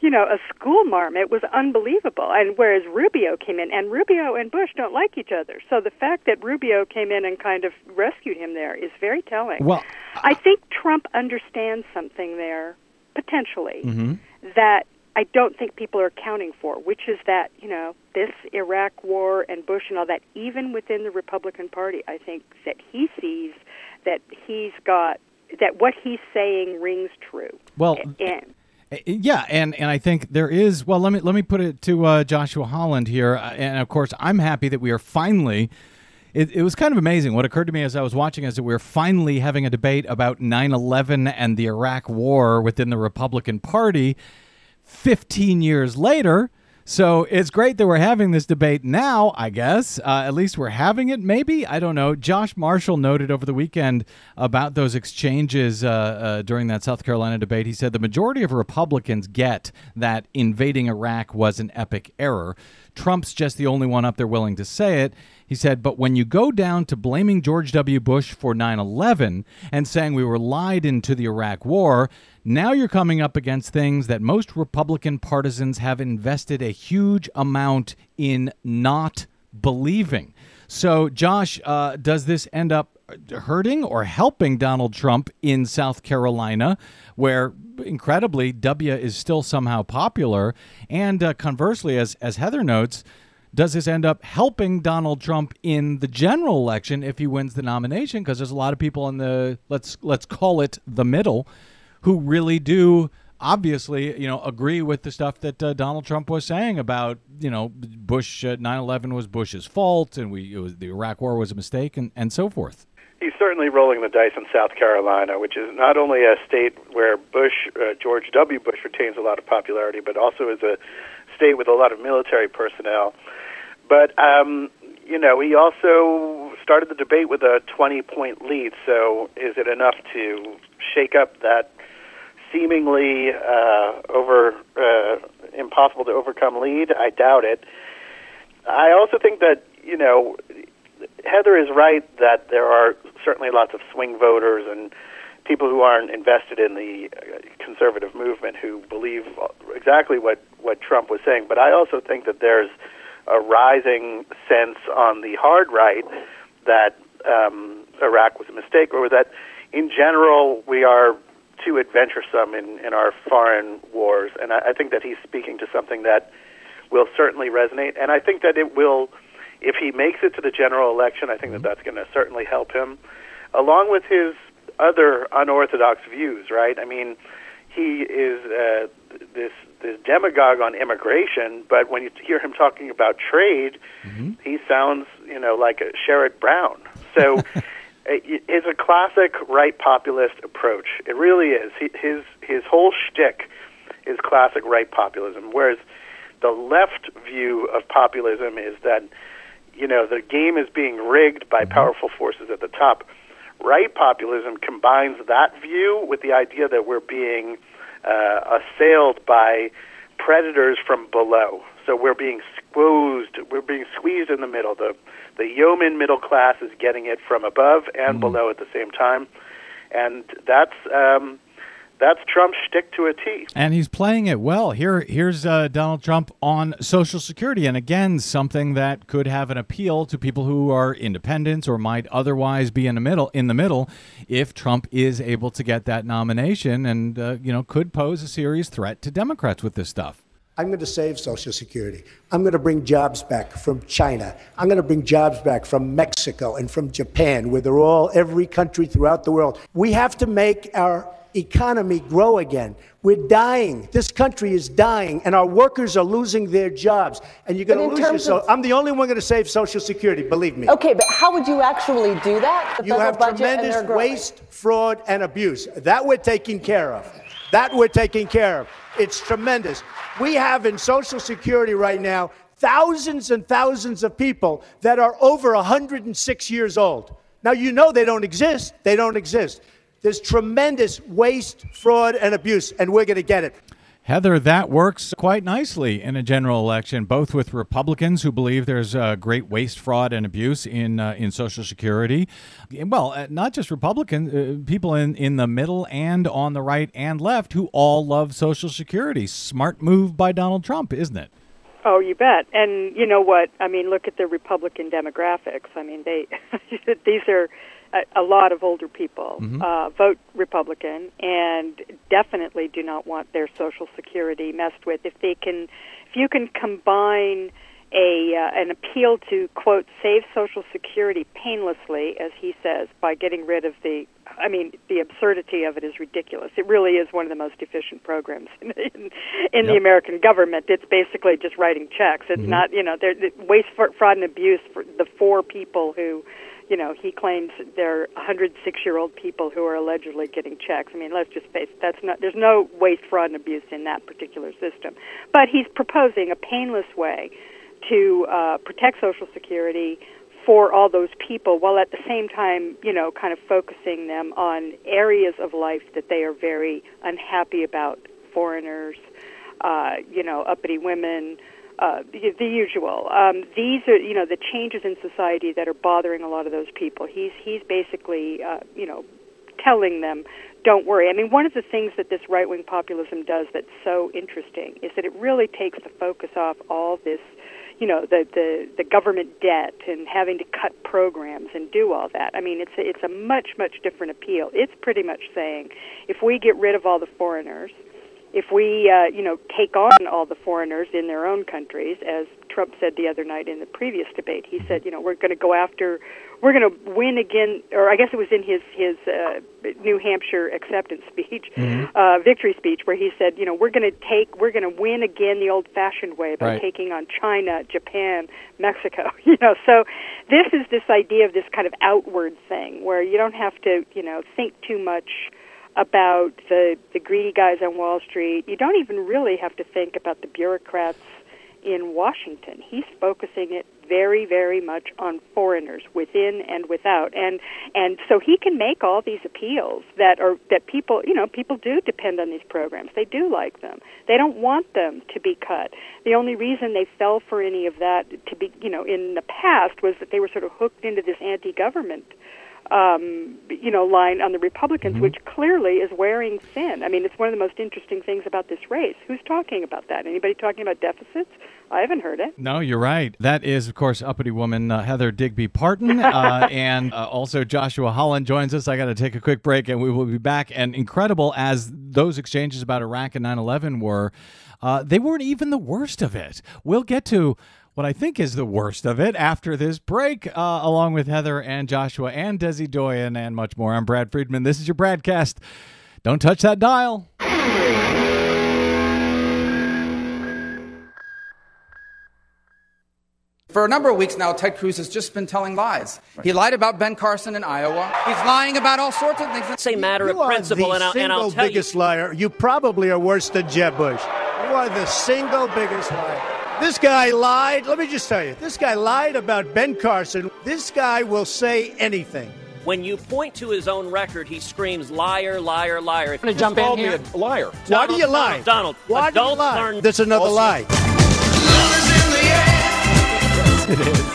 you know, a school marm. It was unbelievable. And whereas Rubio came in, and Rubio and Bush don't like each other. So the fact that Rubio came in and kind of rescued him there is very telling. Well, I think Trump understands something there, potentially, mm-hmm. that I don't think people are accounting for, which is that, you know, this Iraq war and Bush and all that, even within the Republican Party, I think that he sees that he's got, that what he's saying rings true. Well, and, yeah, and, and I think there is, well, let me let me put it to uh, Joshua Holland here, and of course, I'm happy that we are finally, it, it was kind of amazing. What occurred to me as I was watching is that we we're finally having a debate about nine eleven and the Iraq war within the Republican Party fifteen years later. So it's great that we're having this debate now, I guess. Uh, at least we're having it, maybe. I don't know. Josh Marshall noted over the weekend about those exchanges uh, uh, during that South Carolina debate. He said the majority of Republicans get that invading Iraq was an epic error. Trump's just the only one up there willing to say it. He said, but when you go down to blaming George W. Bush for nine eleven and saying we were lied into the Iraq war, now you're coming up against things that most Republican partisans have invested a huge amount in not believing. So, Josh, uh, does this end up hurting or helping Donald Trump in South Carolina, where incredibly W is still somehow popular. And uh, conversely, as as Heather notes, does this end up helping Donald Trump in the general election if he wins the nomination? Because there's a lot of people in the, let's let's call it the middle, who really do obviously, you know, agree with the stuff that uh, Donald Trump was saying about, you know, Bush, uh, nine eleven was Bush's fault, and we it was, the Iraq War was a mistake, and, and so forth. He's certainly rolling the dice in South Carolina, which is not only a state where Bush, uh, George W. Bush, retains a lot of popularity, but also is a state with a lot of military personnel. But, um, you know, he also started the debate with a twenty-point lead, so is it enough to shake up that seemingly uh, over uh, impossible to overcome lead? I doubt it. I also think that, you know, Heather is right that there are certainly lots of swing voters and people who aren't invested in the conservative movement who believe exactly what, what Trump was saying. But I also think that there's a rising sense on the hard right that um, Iraq was a mistake, or that in general we are too adventuresome in, in our foreign wars. And I, I think that he's speaking to something that will certainly resonate. And I think that it will, if he makes it to the general election, I think that that's going to certainly help him, along with his other unorthodox views, right? I mean, he is uh, this, this demagogue on immigration, but when you hear him talking about trade, mm-hmm. he sounds, you know, like a Sherrod Brown. So it's a classic right populist approach. It really is. He, his, his whole shtick is classic right populism, whereas the left view of populism is that, you know, the game is being rigged by powerful forces at the top. Right populism combines that view with the idea that we're being uh, assailed by predators from below. So we're being squeezed, we're being squeezed in the middle. The, the yeoman middle class is getting it from above and mm-hmm. below at the same time. And that's um, that's Trump's shtick to a T. And he's playing it well. Here, here's uh, Donald Trump on Social Security. And again, something that could have an appeal to people who are independents or might otherwise be in the middle, in the middle, if Trump is able to get that nomination and, uh, you know, could pose a serious threat to Democrats with this stuff. I'm going to save Social Security. I'm going to bring jobs back from China. I'm going to bring jobs back from Mexico and from Japan, where they're all, every country throughout the world. We have to make our economy grow again. We're dying. This country is dying, and our workers are losing their jobs. And you're going to lose your so- of- I'm the only one going to save Social Security, believe me. Okay, but how would you actually do that? The you have tremendous waste, fraud, and abuse. That we're taking care of. That we're taking care of. It's tremendous. We have in Social Security right now thousands and thousands of people that are over one hundred six years old. Now, you know they don't exist. They don't exist. There's tremendous waste, fraud, and abuse, and we're going to get it. Heather, that works quite nicely in a general election, both with Republicans who believe there's uh, great waste, fraud, and abuse in uh, in Social Security. Well, uh, not just Republicans, uh, people in, in the middle and on the right and left who all love Social Security. Smart move by Donald Trump, isn't it? Oh, you bet. And you know what? I mean, look at the Republican demographics. I mean, they these are a lot of older people mm-hmm. uh, vote Republican and definitely do not want their Social Security messed with. If they can, if you can combine a uh, an appeal to, quote, save Social Security painlessly, as he says, by getting rid of the, I mean, the absurdity of it is ridiculous. It really is one of the most efficient programs in, in, in yep. the American government. It's basically just writing checks. It's mm-hmm. not, you know, there, waste, fraud, and abuse for the four people who, you know, he claims they're one hundred six-year-old people who are allegedly getting checks. I mean, let's just face it. That's not, there's no waste, fraud, and abuse in that particular system. But he's proposing a painless way to uh, protect Social Security for all those people, while at the same time, you know, kind of focusing them on areas of life that they are very unhappy about, foreigners, uh, you know, uppity women, Uh, the, the usual. Um, these are, you know, the changes in society that are bothering a lot of those people. He's he's basically, uh, you know, telling them, don't worry. I mean, one of the things that this right-wing populism does that's so interesting is that it really takes the focus off all this, you know, the, the, the government debt and having to cut programs and do all that. I mean, it's a, it's a much, much different appeal. It's pretty much saying if we get rid of all the foreigners, if we, uh, you know, take on all the foreigners in their own countries, as Trump said the other night in the previous debate, he said, you know, we're going to go after, we're going to win again, or I guess it was in his, his uh, New Hampshire acceptance speech, mm-hmm. uh, victory speech, where he said, you know, we're going to take, we're going to win again the old-fashioned way by right. taking on China, Japan, Mexico, you know. So this is this idea of this kind of outward thing where you don't have to, you know, think too much about the, the greedy guys on Wall Street. You don't even really have to think about the bureaucrats in Washington. He's focusing it very, very much on foreigners within and without. And and so he can make all these appeals that are that people, you know, people do depend on these programs. They do like them. They don't want them to be cut. The only reason they fell for any of that to be, you know, in the past was that they were sort of hooked into this anti-government Um, you know, line on the Republicans, mm-hmm. which clearly is wearing thin. I mean, it's one of the most interesting things about this race. Who's talking about that? Anybody talking about deficits? I haven't heard it. No, you're right. That is, of course, uppity woman uh, Heather Digby Parton, uh, and uh, also Joshua Holland joins us. I got to take a quick break, and we will be back. And incredible as those exchanges about Iraq and nine eleven were, uh, they weren't even the worst of it. We'll get to what I think is the worst of it after this break, uh, along with Heather and Joshua and Desi Doyen and much more. I'm Brad Friedman. This is your BradCast. Don't touch that dial. For a number of weeks now, Ted Cruz has just been telling lies. Right. He lied about Ben Carson in Iowa. He's lying about all sorts of things. It's a matter you of principle, and I'll, and I'll tell you. You are the single biggest liar. You probably are worse than Jeb Bush. You are the single biggest liar. This guy lied. Let me just tell you, this guy lied about Ben Carson. This guy will say anything. When you point to his own record, he screams, liar, liar, liar. I'm going to jump in here. A liar. Donald, Why do you lie? Donald, Why do you lie? Learn- That's another also. lie. Love is in the air. It is.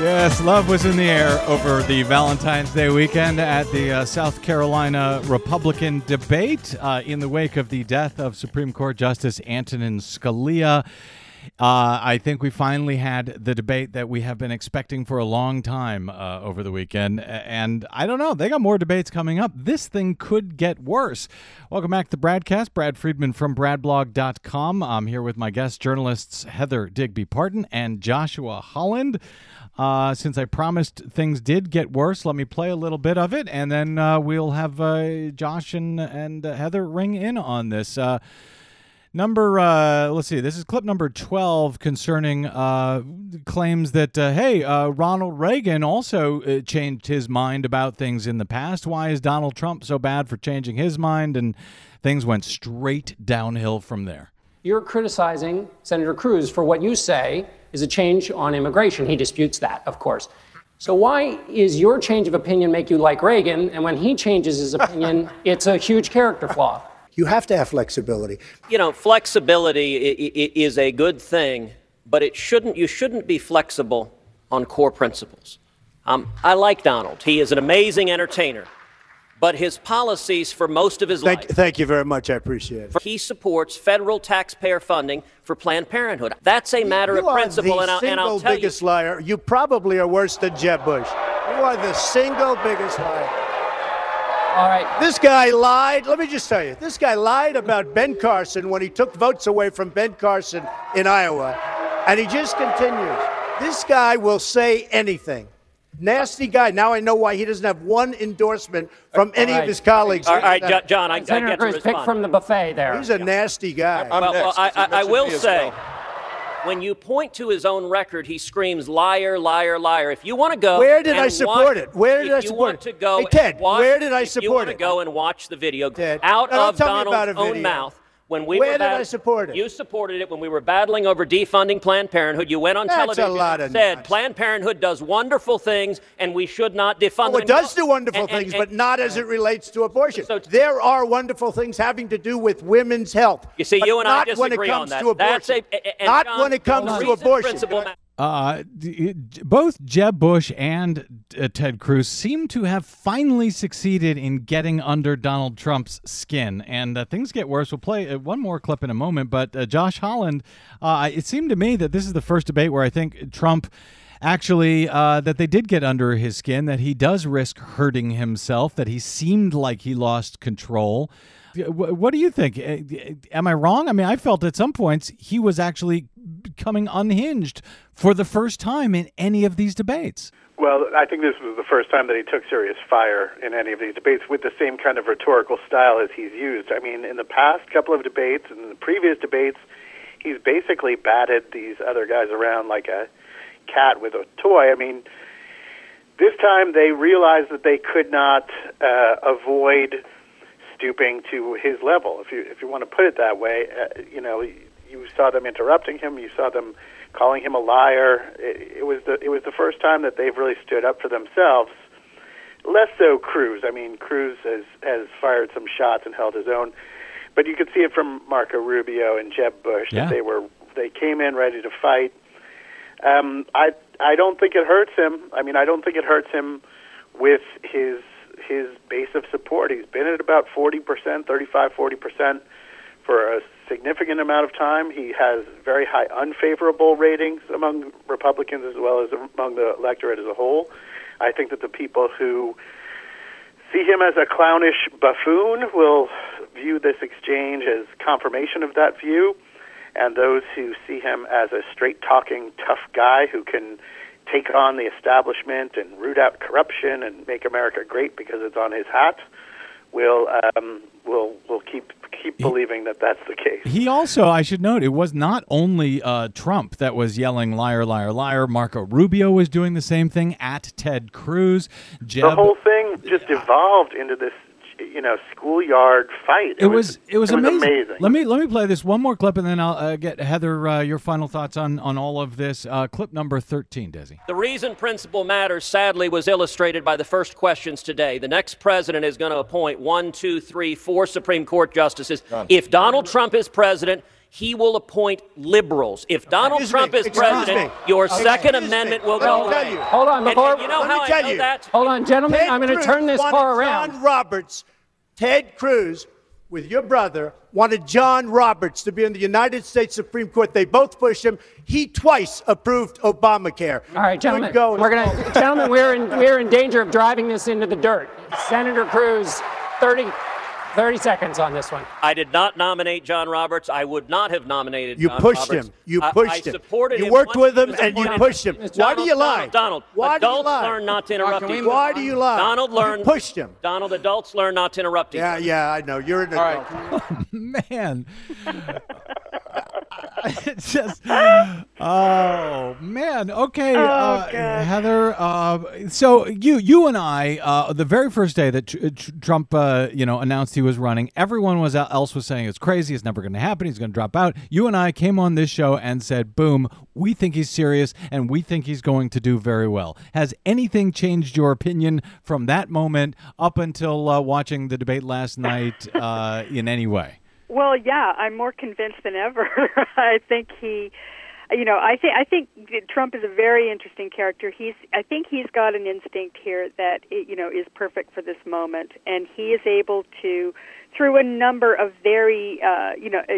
Yes, love was in the air over the Valentine's Day weekend at the uh, South Carolina Republican debate uh, in the wake of the death of Supreme Court Justice Antonin Scalia. Uh, I think we finally had the debate that we have been expecting for a long time uh, over the weekend. And I don't know. They got more debates coming up. This thing could get worse. Welcome back to the BradCast. Brad Friedman from brad blog dot com. I'm here with my guest journalists Heather Digby Parton and Joshua Holland. Uh, since I promised things did get worse, let me play a little bit of it. And then uh, we'll have uh, Josh and, and uh, Heather ring in on this. Uh Number, uh, let's see, this is clip number twelve concerning uh, claims that, uh, hey, uh, Ronald Reagan also uh, changed his mind about things in the past. Why is Donald Trump so bad for changing his mind? And things went straight downhill from there. You're criticizing Senator Cruz for what you say is a change on immigration. He disputes that, of course. So why is your change of opinion make you like Reagan? And when he changes his opinion, it's a huge character flaw. You have to have flexibility. You know, flexibility I- I- is a good thing, but it shouldn't. You shouldn't be flexible on core principles. Um, I like Donald. He is an amazing entertainer, but his policies for most of his thank, life. Thank you very much. I appreciate it. He supports federal taxpayer funding for Planned Parenthood. That's a matter you of principle, and I'll, and I'll tell you. You are the single biggest liar. You probably are worse than Jeb Bush. You are the single biggest liar. All right. This guy lied. Let me just tell you, this guy lied about Ben Carson when he took votes away from Ben Carson in Iowa. And he just continues. This guy will say anything. Nasty guy. Now I know why he doesn't have one endorsement from any right. of his colleagues. All right, John, John I, I get to respond. Pick from the buffet there. He's a yeah. nasty guy. Well, well, I, I, I will say, well. when you point to his own record, he screams, liar, liar, liar. If you want to go Where did I support watch, it? Where did I support it? If you want to go hey, Ted, and watch, where did I support it? If you want to go and watch the video Ted, out of Donald's own mouth. When we Where were battle- did I support it? You supported it when we were battling over defunding Planned Parenthood. You went on That's television a lot and said nice. Planned Parenthood does wonderful things, and we should not defund oh, it. It does do wonderful and, things, and, and, but not as it relates to abortion. So, so, there are wonderful things having to do with women's health. You see, you and I disagree on that. Not when it comes to abortion. That's a, a, not John, when it comes to abortion. Uh, both Jeb Bush and uh, Ted Cruz seem to have finally succeeded in getting under Donald Trump's skin, and uh, things get worse. We'll play one more clip in a moment, but uh, Josh Holland, uh, it seemed to me that this is the first debate where I think Trump actually, uh, that they did get under his skin, that he does risk hurting himself, that he seemed like he lost control. What do you think? Am I wrong? I mean, I felt at some points he was actually becoming unhinged for the first time in any of these debates. Well, I think this was the first time that he took serious fire in any of these debates with the same kind of rhetorical style as he's used. I mean, in the past couple of debates and the previous debates, he's basically batted these other guys around like a cat with a toy. I mean, this time they realized that they could not uh, avoid stooping to his level, if you if you want to put it that way. Uh, you know, you saw them interrupting him. You saw them calling him a liar. It, it was the it was the first time that they've really stood up for themselves. Less so Cruz. I mean, Cruz has has fired some shots and held his own, but you could see it from Marco Rubio and Jeb Bush yeah. that they were they came in ready to fight. Um, I I don't think it hurts him. I mean, I don't think it hurts him with his. his base of support. He's been at about forty percent, thirty-five, forty percent for a significant amount of time. He has very high unfavorable ratings among Republicans as well as among the electorate as a whole. I think that the people who see him as a clownish buffoon will view this exchange as confirmation of that view, and those who see him as a straight-talking, tough guy who can take on the establishment and root out corruption and make America great because it's on his hat, will um, will will keep keep believing that that's the case. He also, I should note, it was not only uh, Trump that was yelling liar, liar, liar. Marco Rubio was doing the same thing at Ted Cruz. Jeb, the whole thing just evolved into this, you know, schoolyard fight. It, it was it was, it was amazing. amazing. Let me let me play this one more clip, and then I'll uh, get Heather uh, your final thoughts on on all of this. Uh, clip number thirteen, Desi. The reason principle matters, sadly, was illustrated by the first questions today. The next president is going to appoint one, two, three, four Supreme Court justices. Done. If Donald Trump is president, he will appoint liberals. If Donald Excuse Trump me. is Excuse president, me. your okay. Second Excuse Amendment me. will go away. You. Hold on, before, and, and you know how I know you. that. Hold on, gentlemen. Ted I'm going to turn this far around. John Roberts, Ted Cruz, with your brother, wanted John Roberts to be in the United States Supreme Court. They both pushed him. He twice approved Obamacare. All right, gentlemen. Go we're going to, gentlemen, we're in we're in danger of driving this into the dirt. Senator Cruz, thirty. thirty seconds on this one. I did not nominate John Roberts. I would not have nominated you John Roberts. You pushed him. You pushed I, him. I supported you him. You worked with him, and you pushed him. Donald, Why do you lie? Donald, Why adults do you lie? learn not to interrupt you. Why do you lie? Donald learned. You pushed him. Donald, adults learn not to interrupt you. Yeah, yeah, I know. You're an adult. All right. Oh, man. It's just, oh, man. Okay, oh, uh, Heather, uh, so you you and I, uh, the very first day that tr- tr- Trump uh, you know, announced he was running, everyone was else was saying it's crazy, it's never going to happen, he's going to drop out. You and I came on this show and said, boom, we think he's serious and we think he's going to do very well. Has anything changed your opinion from that moment up until uh, watching the debate last night uh, in any way? Well, yeah, I'm more convinced than ever. I think he, you know, I think I think Trump is a very interesting character. He's, I think he's got an instinct here that it, you know, is perfect for this moment, and he is able to, through a number of very, uh, you know, uh,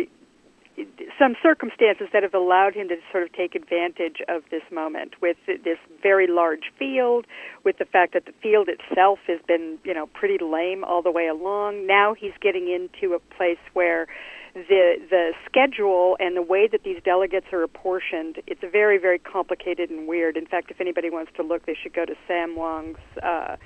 some circumstances that have allowed him to sort of take advantage of this moment with this very large field, with the fact that the field itself has been, you know, pretty lame all the way along. Now he's getting into a place where the the schedule and the way that these delegates are apportioned, it's very, very complicated and weird. In fact, if anybody wants to look, they should go to Sam Wong's uh,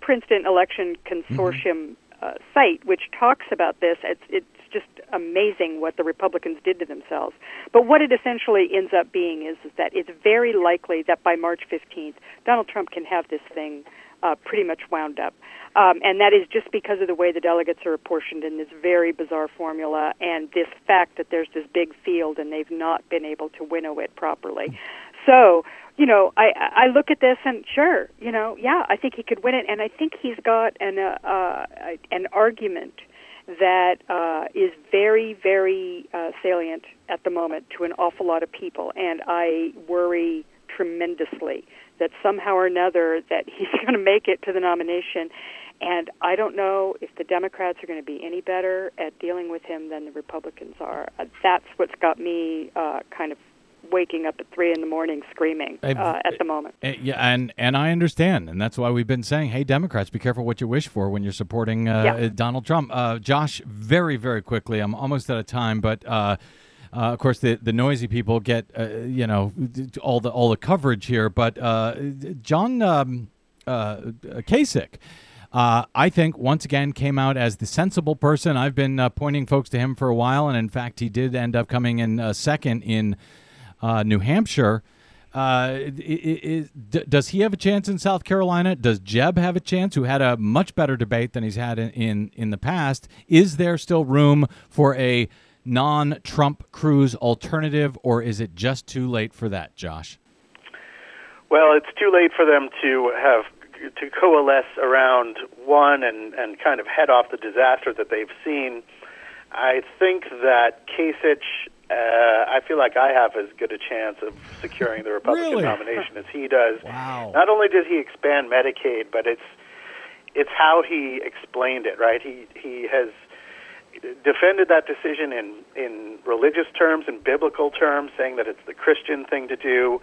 Princeton Election Consortium mm-hmm. uh, site, which talks about this. It's, it's just amazing what the Republicans did to themselves. But what it essentially ends up being is, is that it's very likely that by March fifteenth, Donald Trump can have this thing Uh, pretty much wound up. Um, and that is just because of the way the delegates are apportioned in this very bizarre formula and this fact that there's this big field and they've not been able to winnow it properly. So, you know, I, I look at this and sure, you know, yeah, I think he could win it. And I think he's got an, uh, uh, an argument that uh, is very, very uh, salient at the moment to an awful lot of people. And I worry tremendously, that somehow or another that he's going to make it to the nomination. And I don't know if the Democrats are going to be any better at dealing with him than the Republicans are. That's what's got me uh, kind of waking up at three in the morning screaming uh, at the moment. Yeah, and, and I understand. And that's why we've been saying, hey, Democrats, be careful what you wish for when you're supporting uh, yeah. Donald Trump. Uh, Josh, very, very quickly, I'm almost out of time, but... Uh, Uh, of course, the, the noisy people get, uh, you know, all the all the coverage here. But uh, John um, uh, Kasich, uh, I think, once again, came out as the sensible person. I've been uh, pointing folks to him for a while. And in fact, he did end up coming in uh, second in uh, New Hampshire. Uh, is, is, does he have a chance in South Carolina? Does Jeb have a chance, who had a much better debate than he's had in, in, in the past? Is there still room for a non-Trump Cruz alternative, or is it just too late for that, Josh? Well, it's too late for them to have to coalesce around one and, and kind of head off the disaster that they've seen. I think that Kasich, uh, I feel like I have as good a chance of securing the Republican really? nomination as he does. Wow. Not only did he expand Medicaid, but it's it's how he explained it, right? He he has defended that decision in, in religious terms and biblical terms, saying that it's the Christian thing to do.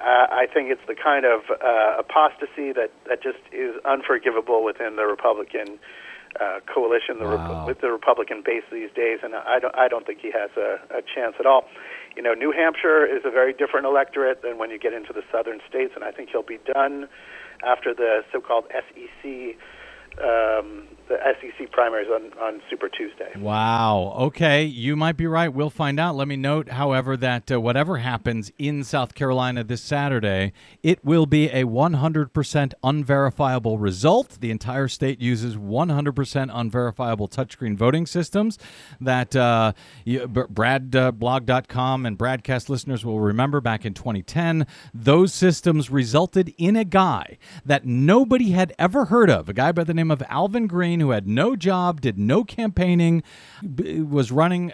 Uh, I think it's the kind of uh, apostasy that, that just is unforgivable within the Republican uh, coalition, the wow. Re- with the Republican base these days, and I don't, I don't think he has a, a chance at all. You know, New Hampshire is a very different electorate than when you get into the southern states, and I think he'll be done after the so-called S E C Um, the S E C primaries on, on Super Tuesday. Wow. Okay. You might be right. We'll find out. Let me note, however, that uh, whatever happens in South Carolina this Saturday, it will be a one hundred percent unverifiable result. The entire state uses one hundred percent unverifiable touchscreen voting systems that uh, you, Brad Blog dot com and BradCast listeners will remember back in twenty ten. Those systems resulted in a guy that nobody had ever heard of, a guy by the name of Alvin Green, who had no job, did no campaigning, was running.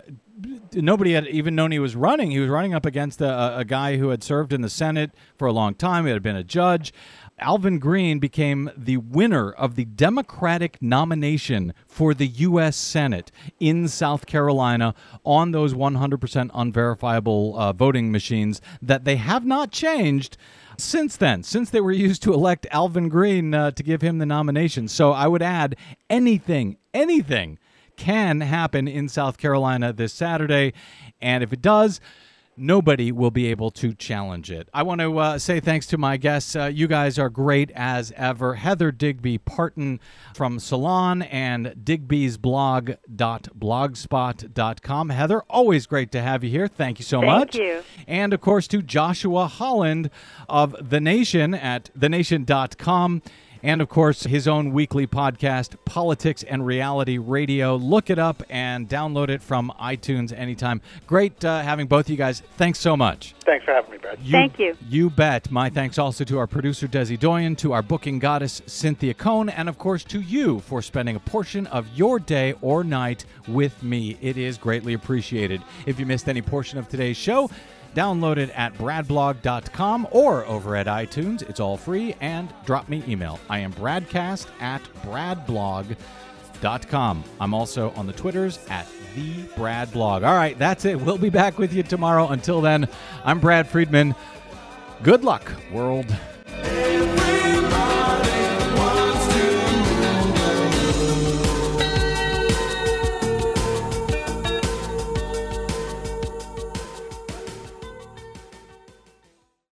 Nobody had even known he was running. He was running up against a, a guy who had served in the Senate for a long time. He had been a judge. Alvin Green became the winner of the Democratic nomination for the U S. Senate in South Carolina on those one hundred percent unverifiable uh, voting machines that they have not changed since then, since they were used to elect Alvin Green uh, to give him the nomination. So I would add anything, anything can happen in South Carolina this Saturday. And if it does, nobody will be able to challenge it. I want to uh, say thanks to my guests. Uh, you guys are great as ever. Heather Digby Parton from Salon and digby's blog dot blogspot dot com. Heather, always great to have you here. Thank you so Thank much. Thank you. And, of course, to Joshua Holland of The Nation at the nation dot com. And, of course, his own weekly podcast, Politics and Reality Radio. Look it up and download it from iTunes anytime. Great uh, having both of you guys. Thanks so much. Thanks for having me, Brad. You, Thank you. You bet. My thanks also to our producer, Desi Doyen, to our booking goddess, Cynthia Cohn, and, of course, to you for spending a portion of your day or night with me. It is greatly appreciated. If you missed any portion of today's show, download it at brad blog dot com or over at iTunes. It's all free. And drop me email. I am bradcast at brad blog dot com. I'm also on the Twitters at the brad blog. All right, that's it. We'll be back with you tomorrow. Until then, I'm Brad Friedman. Good luck, world.